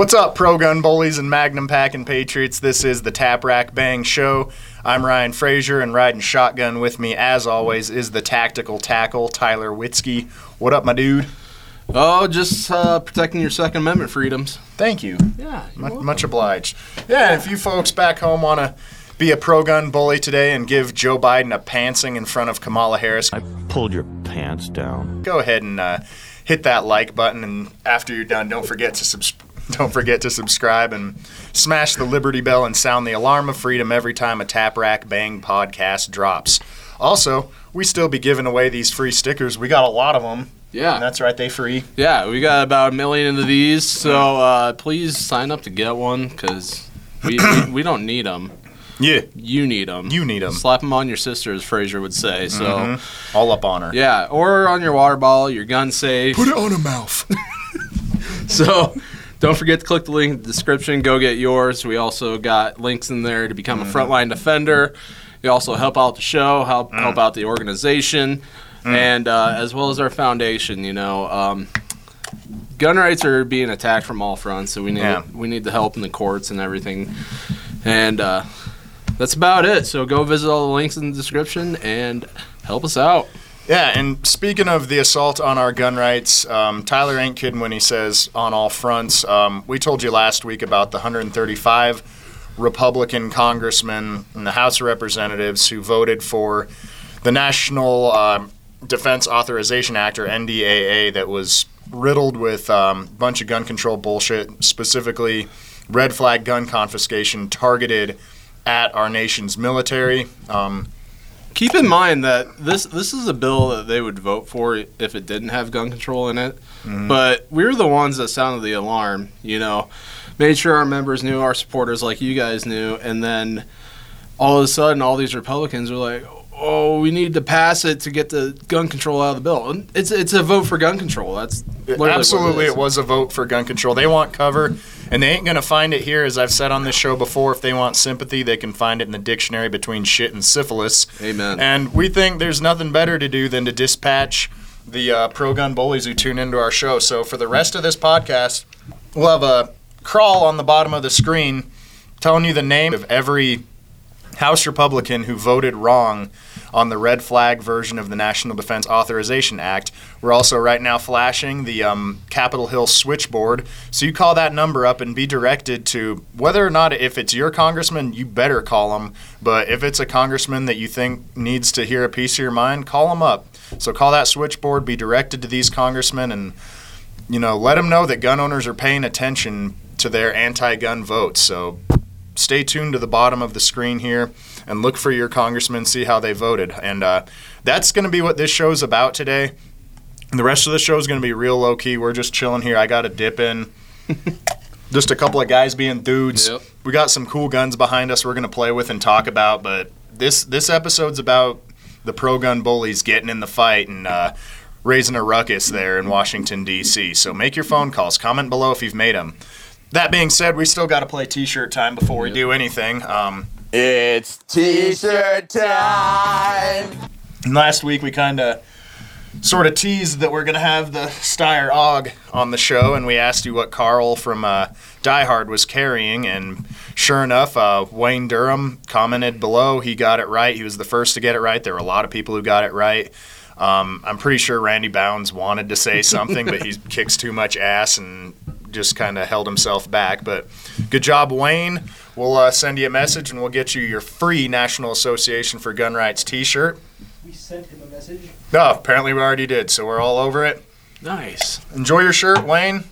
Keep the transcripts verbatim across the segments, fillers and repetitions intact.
What's up, pro gun bullies and magnum packing patriots? This is the Tap Rack Bang Show. I'm Ryan Frazier, and riding shotgun with me, as always, is the tactical tackle, Tyler Witzke. What up, my dude? Oh, just uh, protecting your Second Amendment freedoms. Thank you. Yeah, M- much obliged. Yeah, yeah, if you folks back home want to be a pro-gun bully today and give Joe Biden a pantsing in front of Kamala Harris, I pulled your pants down. Go ahead and uh, hit that like button, and after you're done, don't forget to subscribe. Don't forget to subscribe and smash the Liberty Bell and sound the alarm of freedom every time a Tap Rack Bang podcast drops. Also, we still be giving away these free stickers. We got a lot of them. Yeah. And that's right, they free. Yeah, we got about a million of these, so uh, please sign up to get one because we, we we don't need them. Yeah. You need them. You need them. Slap them on your sister, as Frazier would say. So mm-hmm. All up on her. Yeah, or on your water bottle, your gun safe. Put it on her mouth. So... Don't forget to click the link in the description. Go get yours. We also got links in there to become mm-hmm. a frontline defender. You also help out the show, help mm. help out the organization, mm. and uh, as well as our foundation. You know, um, gun rights are being attacked from all fronts, so we need yeah. we need the help in the courts and everything. And uh, that's about it. So go visit all the links in the description and help us out. Yeah, and speaking of the assault on our gun rights, um, Tyler ain't kidding when he says on all fronts. Um, we told you last week about the one hundred thirty-five Republican congressmen in the House of Representatives who voted for the National uh, Defense Authorization Act, or N D A A, that was riddled with um, a bunch of gun control bullshit, specifically red flag gun confiscation targeted at our nation's military. Um Keep in mind that this this is a bill that they would vote for if it didn't have gun control in it. Mm-hmm. But we were the ones that sounded the alarm, you know, made sure our members knew, our supporters like you guys knew. And then all of a sudden, all these Republicans were like, oh, we need to pass it to get the gun control out of the bill. And it's it's a vote for gun control. That's absolutely it, it was a vote for gun control. They want cover, and they ain't going to find it here. As I've said on this show before, if they want sympathy, they can find it in the dictionary between shit and syphilis. Amen. And we think there's nothing better to do than to dispatch the uh, pro-gun bullies who tune into our show. So for the rest of this podcast, we'll have a crawl on the bottom of the screen telling you the name of every House Republican who voted wrong on the red flag version of the National Defense Authorization Act. We're also right now flashing the um, Capitol Hill switchboard. So you call that number up and be directed to whether or not, if it's your congressman, you better call him. But if it's a congressman that you think needs to hear a piece of your mind, call him up. So call that switchboard, be directed to these congressmen, and, you know, let them know that gun owners are paying attention to their anti-gun votes. So stay tuned to the bottom of the screen here and look for your congressman, see how they voted. And uh, that's going to be what this show's about today. The rest of the show is going to be real low-key. We're just chilling here. I got a dip in. Just a couple of guys being dudes. Yep. We got some cool guns behind us we're going to play with and talk about. But this, this episode's about the pro-gun bullies getting in the fight and uh, raising a ruckus there in Washington, D C So make your phone calls. Comment below if you've made them. That being said, we still got to play T-shirt time before we yep. do anything. Um, it's T-shirt time. And last week we kind of sort of teased that we're going to have the Steyr A U G on the show, and we asked you what Carl from uh, Die Hard was carrying, and sure enough, uh, Wayne Durham commented below. He got it right. He was the first to get it right. There were a lot of people who got it right. Um, I'm pretty sure Randy Bounds wanted to say something, but he kicks too much ass and just kind of held himself back. But good job, Wayne. We'll uh, send you a message, and we'll get you your free National Association for Gun Rights T-shirt. We sent him a message? No, oh, apparently we already did, so we're all over it. Nice. Enjoy your shirt, Wayne.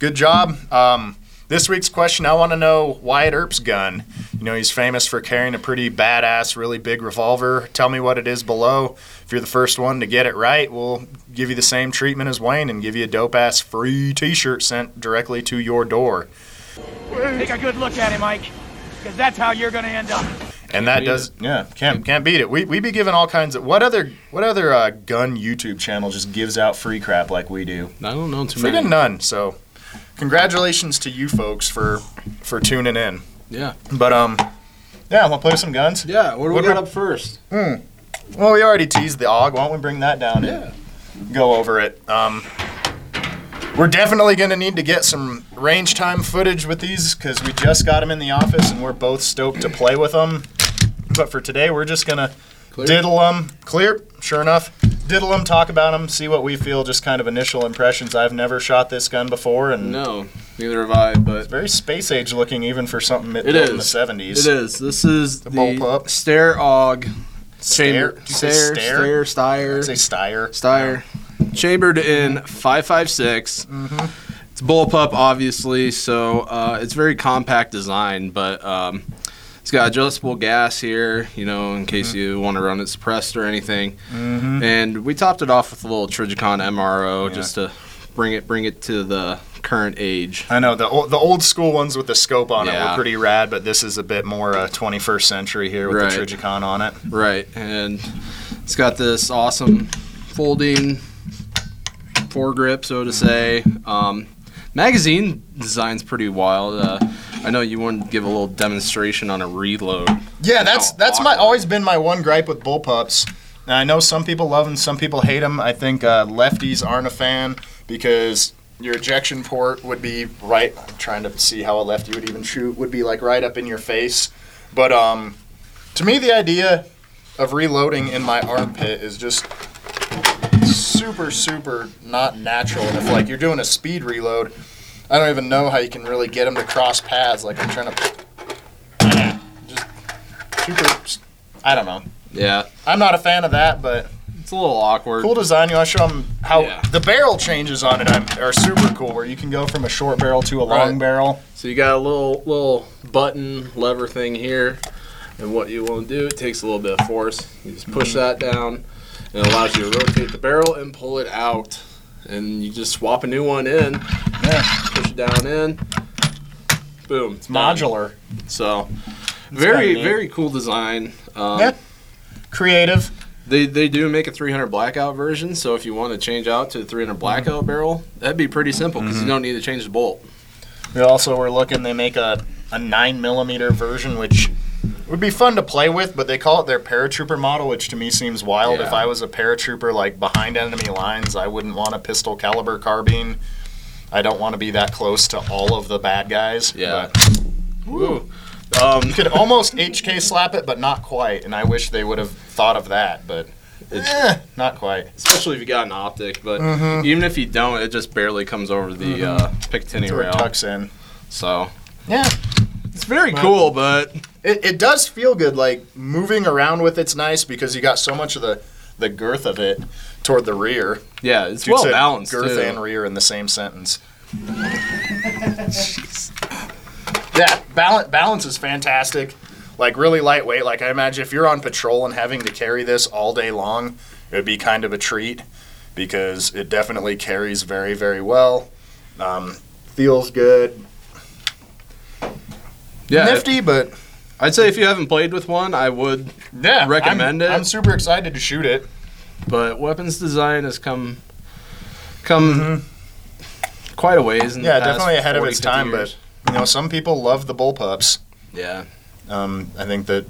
Good job. Um, this week's question, I want to know Wyatt Earp's gun. You know, he's famous for carrying a pretty badass, really big revolver. Tell me what it is below. If you're the first one to get it right, we'll give you the same treatment as Wayne and give you a dope-ass free T-shirt sent directly to your door. Take a good look at him, Mike, because that's how you're going to end up. And can't that does, it. yeah, can't can't beat it. We we be giving all kinds of, what other what other uh, gun YouTube channel just gives out free crap like we do? I don't know too many. Freaking none. So congratulations to you folks for for tuning in. Yeah. But um, yeah, I'm gonna play some guns. Yeah. What do we what got we, up first? Mm, well, we already teased the A U G. Why don't we bring that down? Yeah. And go over it. Um, We're definitely going to need to get some range time footage with these because we just got them in the office and we're both stoked to play with them. But for today, we're just going to diddle them. Clear, sure enough. Diddle them, talk about them, see what we feel, just kind of initial impressions. I've never shot this gun before. And no, neither have I. But it's very space age looking even for something it built in the seventies. It is. This is the, the Steyr A U G. Steyr? Steyr? Steyr? Steyr? I'd say Steyr. Steyr. Chambered in five five six. Mm-hmm. It's bullpup, obviously, so uh, it's very compact design, but um, it's got adjustable gas here, you know, in case mm-hmm. you want to run it suppressed or anything. Mm-hmm. And we topped it off with a little Trijicon M R O yeah. just to bring it bring it to the current age. I know the old, the old school ones with the scope on yeah. it were pretty rad, but this is a bit more uh, twenty-first century here with right. the Trijicon on it. Right, and it's got this awesome folding foregrip, so to say. Um, magazine design's pretty wild. Uh, I know you wanted to give a little demonstration on a reload. Yeah, that's that's my always been my one gripe with bullpups. And I know some people love them, some people hate them. I think uh, lefties aren't a fan because your ejection port would be right. I'm trying to see how a lefty would even shoot. Would be like right up in your face. But um, to me, the idea of reloading in my armpit is just super, super not natural. And if like you're doing a speed reload, I don't even know how you can really get them to cross paths. Like I'm trying to just super. I don't know. Yeah, I'm not a fan of that, but it's a little awkward. Cool design. You want to show them how yeah. the barrel changes on it are super cool, where you can go from a short barrel to a right. long barrel. So you got a little little button lever thing here, and what you want to do, it takes a little bit of force. You just push mm-hmm. that down. It allows you to rotate the barrel and pull it out. And you just swap a new one in. Yeah. Push it down in. Boom. It's modular. So it's very, very cool design. Um, yeah. Creative. They they do make a three hundred blackout version. So if you want to change out to a three hundred blackout mm-hmm. barrel, that'd be pretty simple because mm-hmm. you don't need to change the bolt. We also were looking, they make a, a nine millimeter version, which would be fun to play with, but they call it their paratrooper model, which to me seems wild. Yeah. If I was a paratrooper, like behind enemy lines, I wouldn't want a pistol caliber carbine. I don't want to be that close to all of the bad guys. Yeah. Woo. Um, you could almost H K slap it, but not quite. And I wish they would have thought of that, but it's, eh, not quite. Especially if you got an optic, but mm-hmm. even if you don't, it just barely comes over the mm-hmm. uh, Picatinny rail. It tucks in. So yeah. It's very well, cool, but it, it does feel good. Like moving around with it's nice because you got so much of the, the girth of it toward the rear. Yeah, it's well balanced. Girth too. And rear in the same sentence. Yeah, balance balance is fantastic. Like really lightweight. Like I imagine if you're on patrol and having to carry this all day long, it would be kind of a treat because it definitely carries very, very well. Um, feels good. Yeah, nifty, but I'd say if you haven't played with one, I would yeah, recommend I'm, it. I'm super excited to shoot it. But weapons design has come come mm-hmm. quite a ways in yeah, the past definitely ahead forty, of its time, years. But you know, some people love the bullpups. Yeah. Um, I think that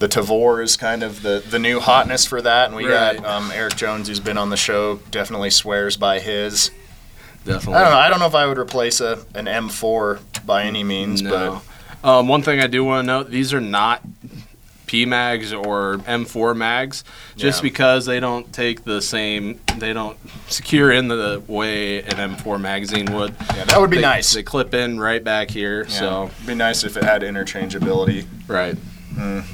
the Tavor is kind of the, the new hotness for that, and we right. got um, Eric Jones, who's been on the show, definitely swears by his. Definitely. I don't know, I don't know if I would replace a an M four by any means, no. but Um, one thing I do want to note, these are not PMags or M four mags, just yeah. because they don't take the same, they don't secure in the way an M four magazine would. Yeah, that would be they, nice. They clip in right back here. Yeah. So it'd be nice if it had interchangeability. Right. Mm.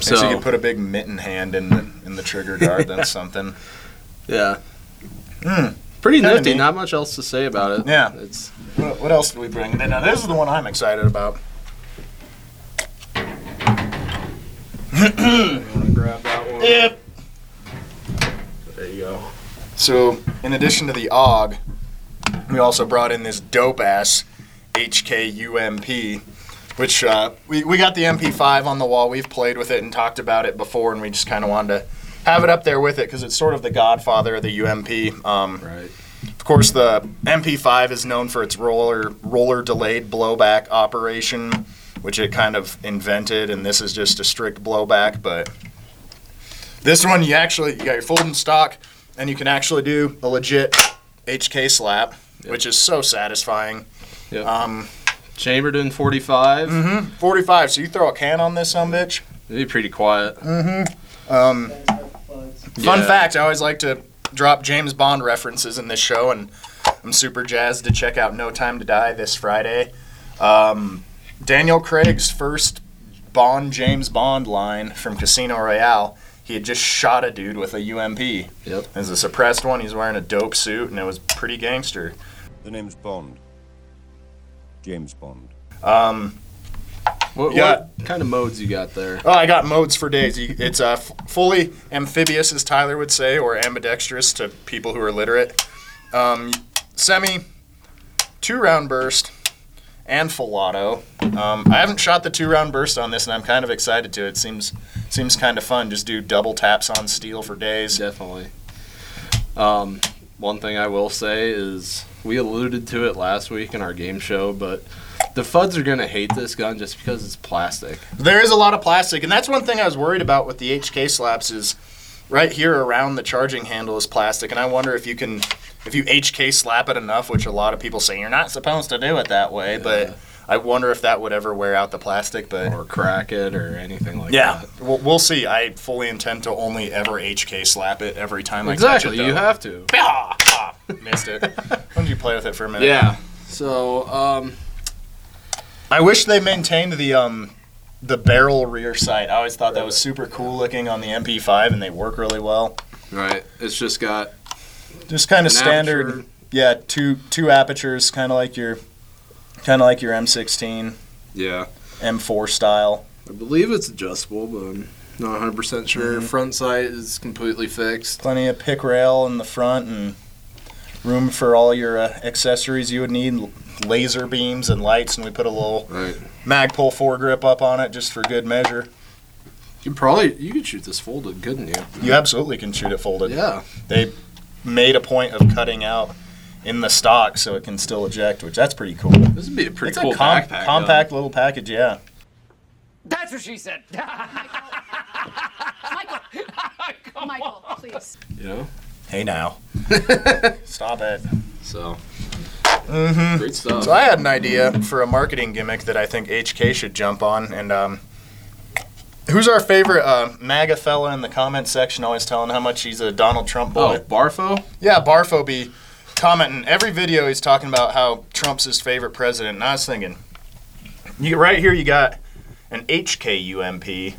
So, so you could put a big mitten hand in the, in the trigger guard. That's something. Yeah. Mm. Pretty Kinda nifty. Neat. Not much else to say about it. Yeah. It's. What, what else do we bring? Now this is the one I'm excited about. Grab that one. Yep. There you go. So, in addition to the A U G, we also brought in this dope-ass H K U M P, which uh, we, we got the M P five on the wall. We've played with it and talked about it before, and we just kind of wanted to have it up there with it because it's sort of the godfather of the U M P. Um, right. Of course, the M P five is known for its roller roller delayed blowback operation, which it kind of invented, and this is just a strict blowback. But this one, you actually you got your folding stock, and you can actually do a legit H K slap. yep. which is so satisfying. Yep. Um, chambered in forty-five. Mm-hmm. forty-five. So you throw a can on this son of a bitch? It'd be pretty quiet. Mm-hmm. Um, fun yeah. fact, I always like to drop James Bond references in this show, and I'm super jazzed to check out No Time to Die this Friday. Um, Daniel Craig's first Bond James Bond line from Casino Royale. He had just shot a dude with a U M P. Yep. It was a suppressed one. He's wearing a dope suit, and it was pretty gangster. The name's Bond. James Bond. Um... What, yeah. what kind of modes you got there? Oh, I got modes for days. You, it's uh, f- fully amphibious, as Tyler would say, or ambidextrous to people who are literate. Um, semi, two-round burst, and full auto. Um, I haven't shot the two-round burst on this, and I'm kind of excited to. It seems seems kind of fun. Just do double taps on steel for days. Definitely. Um, one thing I will say is we alluded to it last week in our game show, but... the F U Ds are going to hate this gun just because it's plastic. There is a lot of plastic, and that's one thing I was worried about with the H K slaps is right here around the charging handle is plastic, and I wonder if you can, if you H K slap it enough, which a lot of people say you're not supposed to do it that way, yeah. but I wonder if that would ever wear out the plastic. But Or crack it or anything like yeah, that. Yeah, we'll, we'll see. I fully intend to only ever H K slap it every time exactly, I touch it. Exactly, you have to. Ah, ah, missed it. Why don't you play with it for a minute? Yeah, so... um I wish they maintained the um, the barrel rear sight. I always thought that was super cool looking on the M P five, and they work really well. Right. It's just got just kind of standard, aperture. yeah, two two apertures, kind of like your kind of like your M sixteen, yeah, M four style. I believe it's adjustable, but I'm not one hundred percent sure. Mm-hmm. Front sight is completely fixed. Plenty of pick rail in the front and room for all your uh, accessories you would need. Laser beams and lights, and we put a little right. Magpul foregrip up on it just for good measure. You probably you could shoot this folded, couldn't you? You absolutely can shoot it folded. Yeah, they made a point of cutting out in the stock so it can still eject, which that's pretty cool. This would be a pretty it's cool a com- backpack, compact though. Little package. Yeah, that's what she said. Michael, Michael, Michael, please. You know, hey now, stop it. So. Mm-hmm. Great stuff. So I had an idea for a marketing gimmick that I think H K should jump on. And um, who's our favorite uh, MAGA fella in the comment section always telling how much he's a Donald Trump boy? Oh, Barfo? Yeah, Barfo be commenting. Every video he's talking about how Trump's his favorite president. And I was thinking, you, right here you got an H K U M P.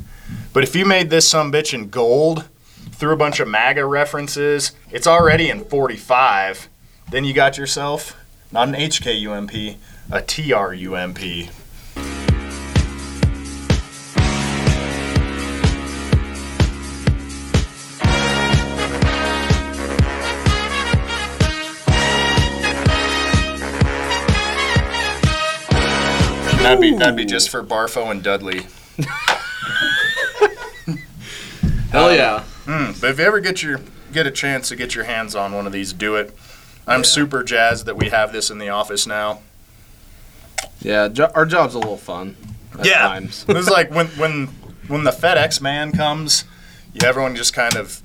But if you made this sumbitch in gold, threw a bunch of MAGA references, it's already in forty-five. Then you got yourself... not an H K U M P, a T R U M P. That'd be, that'd be just for Barfo and Dudley. Hell yeah. Um, mm, but if you ever get your get a chance to get your hands on one of these, do it. I'm yeah. super jazzed that we have this in the office now. Yeah, jo- our job's a little fun at yeah. times. It's like when, when when the FedEx man comes, yeah, everyone just kind of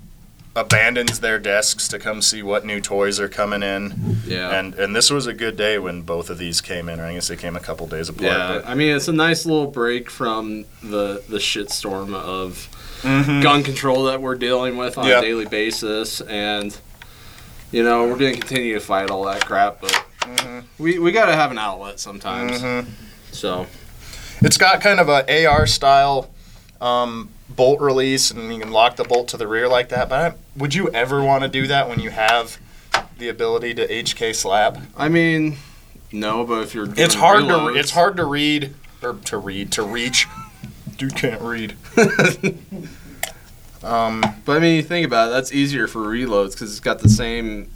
abandons their desks to come see what new toys are coming in. Yeah. And and this was a good day when both of these came in. I guess they came a couple days apart. Yeah, but. I mean, it's a nice little break from the, the shitstorm of mm-hmm. gun control that we're dealing with on yep. a daily basis. And... you know, we're going to continue to fight all that crap, but mm-hmm. we, we got to have an outlet sometimes. Mm-hmm. So it's got kind of an A R-style um, bolt release, and you can lock the bolt to the rear like that. But I, would you ever want to do that when you have the ability to H K slap? I mean, no, but if you're it's hard reload, to it's hard to read or to read to reach. Dude can't read. Um, but I mean, you think about it, that's easier for reloads because it's got the same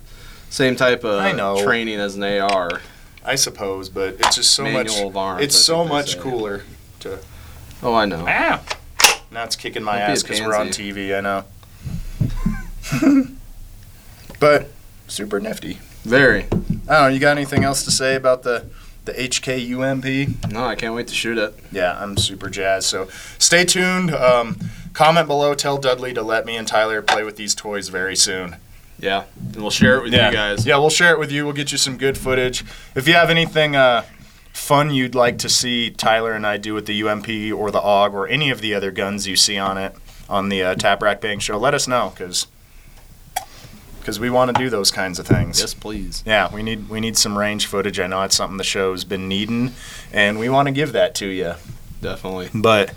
same type of training as an A R. I suppose, but it's just so Manual much arms, it's so much say. cooler to Oh, I know. Ah, now it's kicking my That'd ass because we're on T V, I know. But super nifty. Very. I don't know, you got anything else to say about the the H K U M P? No, I can't wait to shoot it. Yeah, I'm super jazzed. So stay tuned. Um Comment below, tell Dudley to let me and Tyler play with these toys very soon. Yeah, and we'll share it with yeah. you guys. Yeah, we'll share it with you. We'll get you some good footage. If you have anything uh, fun you'd like to see Tyler and I do with the U M P or the A U G or any of the other guns you see on it on the uh, Tap Rack Bang Show, let us know because because we want to do those kinds of things. Yes, please. Yeah, we need we need some range footage. I know it's something the show's been needing, and we want to give that to you. Definitely. But,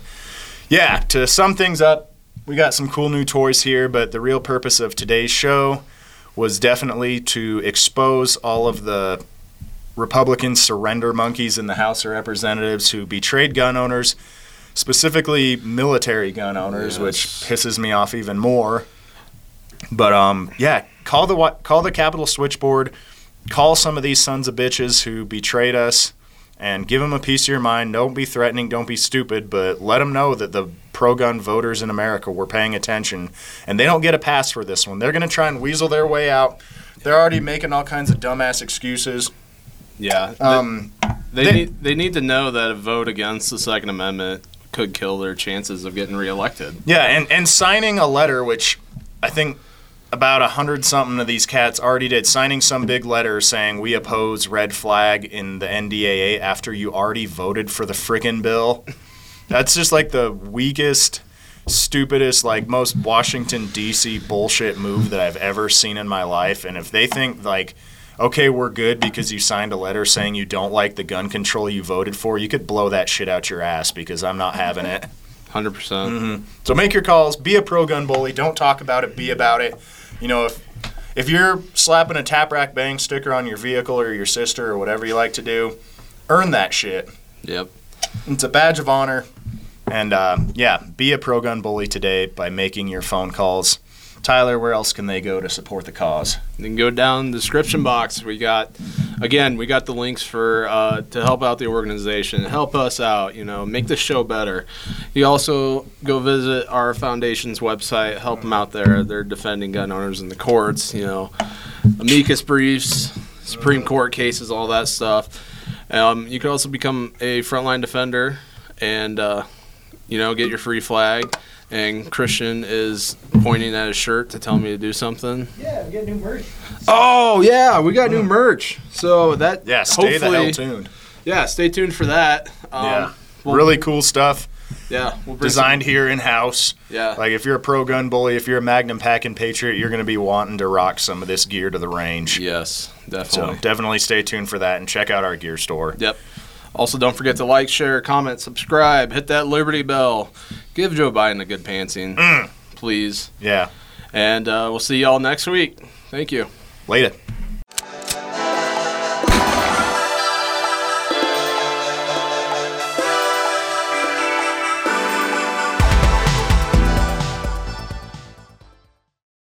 yeah, to sum things up, we got some cool new toys here, but the real purpose of today's show was definitely to expose all of the Republican surrender monkeys in the House of Representatives who betrayed gun owners, specifically military gun owners, yes. which pisses me off even more. But, um, yeah, call the call the Capitol switchboard, call some of these sons of bitches who betrayed us, and give them a piece of your mind. Don't be threatening. Don't be stupid. But let them know that the pro-gun voters in America were paying attention. And they don't get a pass for this one. They're going to try and weasel their way out. They're already making all kinds of dumbass excuses. Yeah. Um, they, they, they, need, they need to know that a vote against the Second Amendment could kill their chances of getting reelected. Yeah, and, and signing a letter, which I think about a hundred something of these cats already did, signing some big letter saying we oppose red flag in the N D A A after you already voted for the frickin' bill. That's just like the weakest, stupidest, like most Washington D C bullshit move that I've ever seen in my life. And if they think like, okay, we're good because you signed a letter saying you don't like the gun control you voted for, you could blow that shit out your ass because I'm not having it. one hundred percent. Mm-hmm. So make your calls. Be a pro-gun bully. Don't talk about it. Be about it. You know, if if you're slapping a Tap Rack Bang sticker on your vehicle or your sister or whatever you like to do, earn that shit. Yep. It's a badge of honor. And, uh, yeah, be a pro-gun bully today by making your phone calls. Tyler, where else can they go to support the cause? You can go down the description box. We got, again, we got the links for uh, to help out the organization, help us out, you know, make the show better. You also go visit our foundation's website, help them out there. They're defending gun owners in the courts, you know, amicus briefs, Supreme Court cases, all that stuff. Um, you can also become a frontline defender and, uh, you know, get your free flag. And Christian is pointing at his shirt to tell me to do something. Yeah, we got new merch. Oh, yeah, we got new merch. So that yeah, stay the hell tuned. Yeah, stay tuned for that. Um, yeah, we'll, really cool stuff. Yeah, we'll designed some. Here in house. Yeah, like if you're a pro gun bully, if you're a Magnum packing patriot, you're going to be wanting to rock some of this gear to the range. Yes, definitely. So definitely stay tuned for that and check out our gear store. Yep. Also, don't forget to like, share, comment, subscribe, hit that Liberty Bell. Give Joe Biden a good pantsing, mm. please. Yeah. And uh, we'll see y'all next week. Thank you. Later.